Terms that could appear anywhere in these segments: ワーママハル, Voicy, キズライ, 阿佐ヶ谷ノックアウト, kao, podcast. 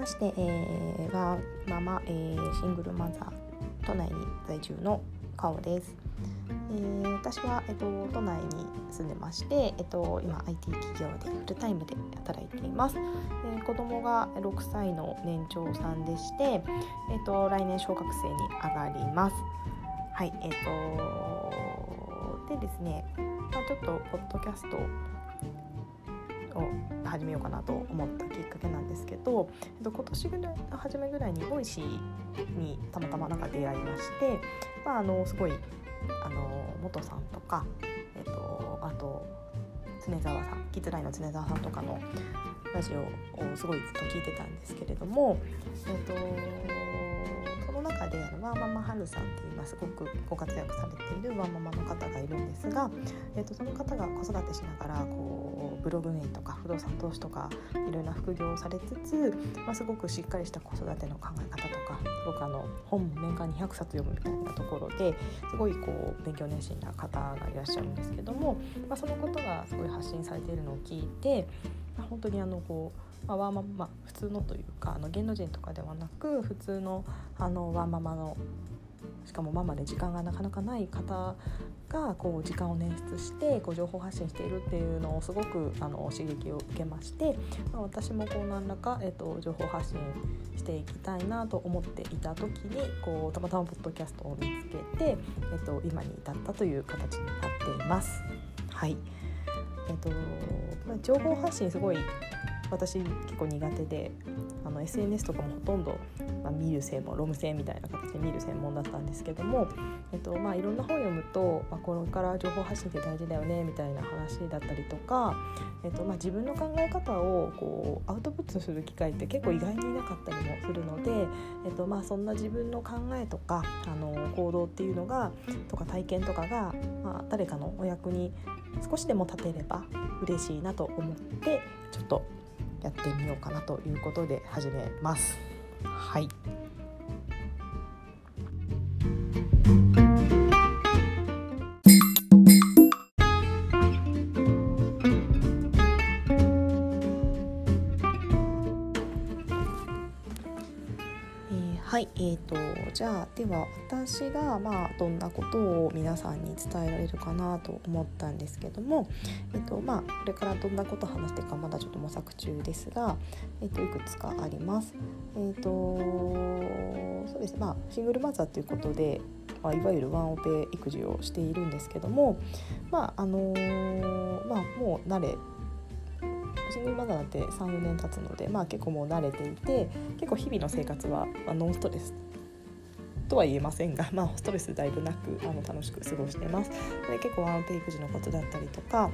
関してはママ、シングルマザー、都内に在住のカオです。私は、都内に住んでまして、今 IT 企業でフルタイムで働いています。子供が6歳の年長さんでして、来年小学生に上がります。はい、でですね、ちょっとポッドキャストを始めようかなと思ったきっかけなんですけど、今年ぐらい初めぐらいにボイシーにたまたま出会いまして、すごい元さんとか、あと常沢さん、キズライの常沢さんとかのラジオをすごいずっと聞いてたんですけれども、その中でワーママハルさんっていう今すごくご活躍されているワーママの方がいるんですが、その方が子育てしながらブログ運営とか不動産投資とかいろんな副業をされつつ、すごくしっかりした子育ての考え方とか、すごく本年間200冊読むみたいなところですごい勉強熱心な方がいらっしゃるんですけども、そのことがすごい発信されているのを聞いて、本当にワーママ、普通のというか芸能人とかではなく普通の、ワーママの、しかもママで時間がなかなかない方が時間を捻出して情報発信しているっていうのをすごく刺激を受けまして、私も何らか、情報発信していきたいなと思っていた時にたまたまポッドキャストを見つけて、今に至ったという形になっています。はい、情報発信すごい私結構苦手で、SNS とかもほとんど、見る専門、ロム線みたいな形で見る専門だったんですけども、いろんな本を読むと、これから情報発信って大事だよねみたいな話だったりとか、自分の考え方をアウトプットする機会って結構意外になかったりもするので、そんな自分の考えとか行動っていうのがとか体験とかが、誰かのお役に少しでも立てれば嬉しいなと思って、ちょっとやってみようかなということで始めます。はい、はい、じゃあでは私がどんなことを皆さんに伝えられるかなと思ったんですけども、これからどんなことを話していくかまだちょっと模索中ですが、いくつかあります。そうですね、シングルマザーということで、いわゆるワンオペ育児をしているんですけども、もう慣れシングルマザーなんて 3,4 年経つので、結構もう慣れていて、結構日々の生活はノンストレスとは言えませんが、ストレスだいぶなく楽しく過ごしてます。で、結構ワンオペ育児のことだったりとか、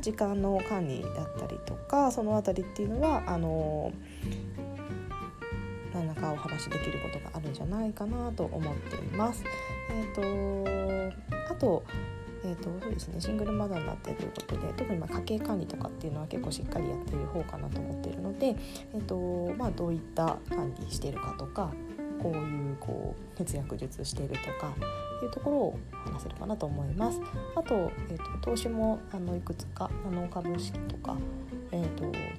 時間の管理だったりとか、そのあたりっていうのは何らかお話しできることがあるんじゃないかなと思っています。あとそうですね、シングルマザーになっているということで、特に家計管理とかっていうのは結構しっかりやっている方かなと思っているので、どういった管理しているかとか、こういう節約術しているとかっていうところを話せるかなと思います。あと、投資もいくつか株式とか、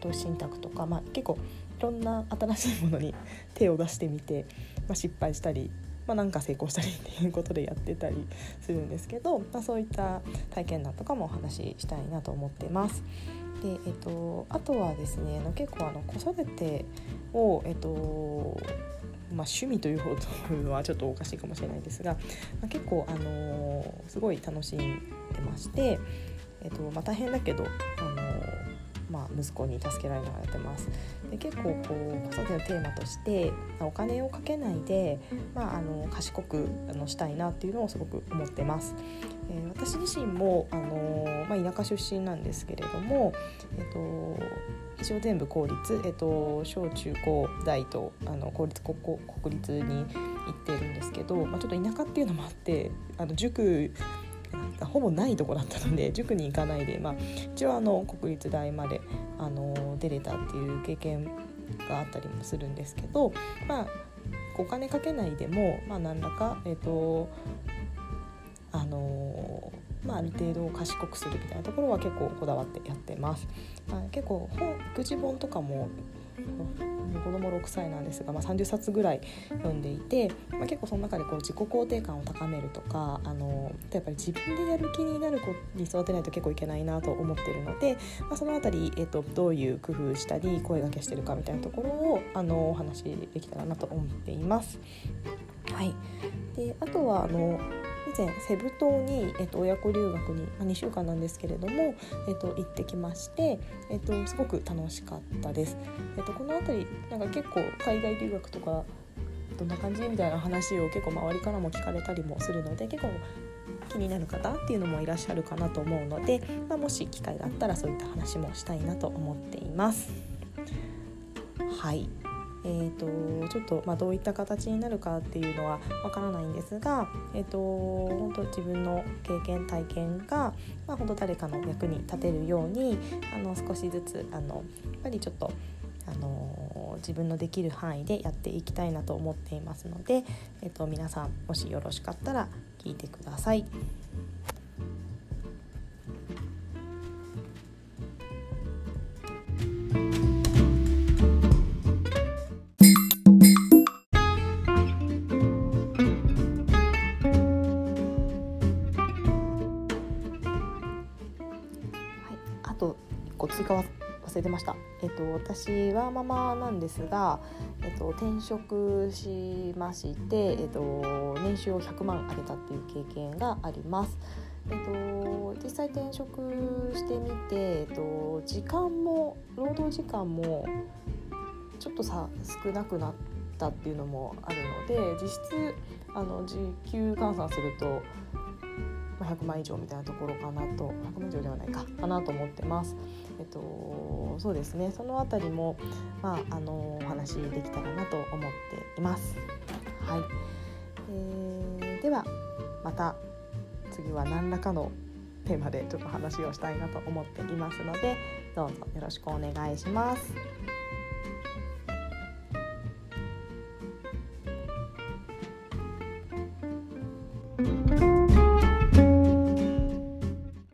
投資信託とか、結構いろんな新しいものに手を出してみて、失敗したりなんか成功したりっていうことでやってたりするんですけど、そういった体験談とかもお話ししたいなと思ってます。で、あとはですね、結構子育てを、趣味という方というのはちょっとおかしいかもしれないですが、結構、すごい楽しんでまして、大変だけど、息子に助けられながらやってます。で、結構子育てのテーマとしてお金をかけないで、賢くしたいなっていうのをすごく思ってます。私自身も、田舎出身なんですけれども、一応全部公立、小中高大と公立高校国立に行ってるんですけど、ちょっと田舎っていうのもあって塾ほぼないとこだったので塾に行かないで、一応国立大まで出れたっていう経験があったりもするんですけど、お金かけないでも、何らか、ある程度賢くするみたいなところは結構こだわってやってます。結構育児本とかも子供6歳なんですが、30冊ぐらい読んでいて、結構その中でこう自己肯定感を高めるとか、やっぱり自分でやる気になる子に育てないと結構いけないなと思っているので、そのあたり、どういう工夫したり声掛けしてるかみたいなところをお話できたらなと思っています。はい、であとは以前セブ島に、親子留学に、2週間なんですけれども、行ってきまして、すごく楽しかったです。このあたりなんか結構海外留学とかどんな感じみたいな話を結構周りからも聞かれたりもするので、結構気になる方っていうのもいらっしゃるかなと思うので、もし機会があったらそういった話もしたいなと思っています。はい。ちょっと、どういった形になるかっていうのはわからないんですが、本当自分の経験体験が、本当誰かの役に立てるように少しずつやっぱりちょっと自分のできる範囲でやっていきたいなと思っていますので、皆さんもしよろしかったら聞いてください。追加は忘れてました。私はママなんですが、転職しまして、年収を100万上げたっていう経験があります。実際転職してみて、時間も労働時間もちょっと少なくなったっていうのもあるので、実質時給換算すると100万以上みたいなところかなと、100万以上ではないかなと思ってます。そうですね、そのあたりも、お話できたらなと思っています。はい。ではまた次は何らかのテーマでちょっと話をしたいなと思っていますので、どうぞよろしくお願いします。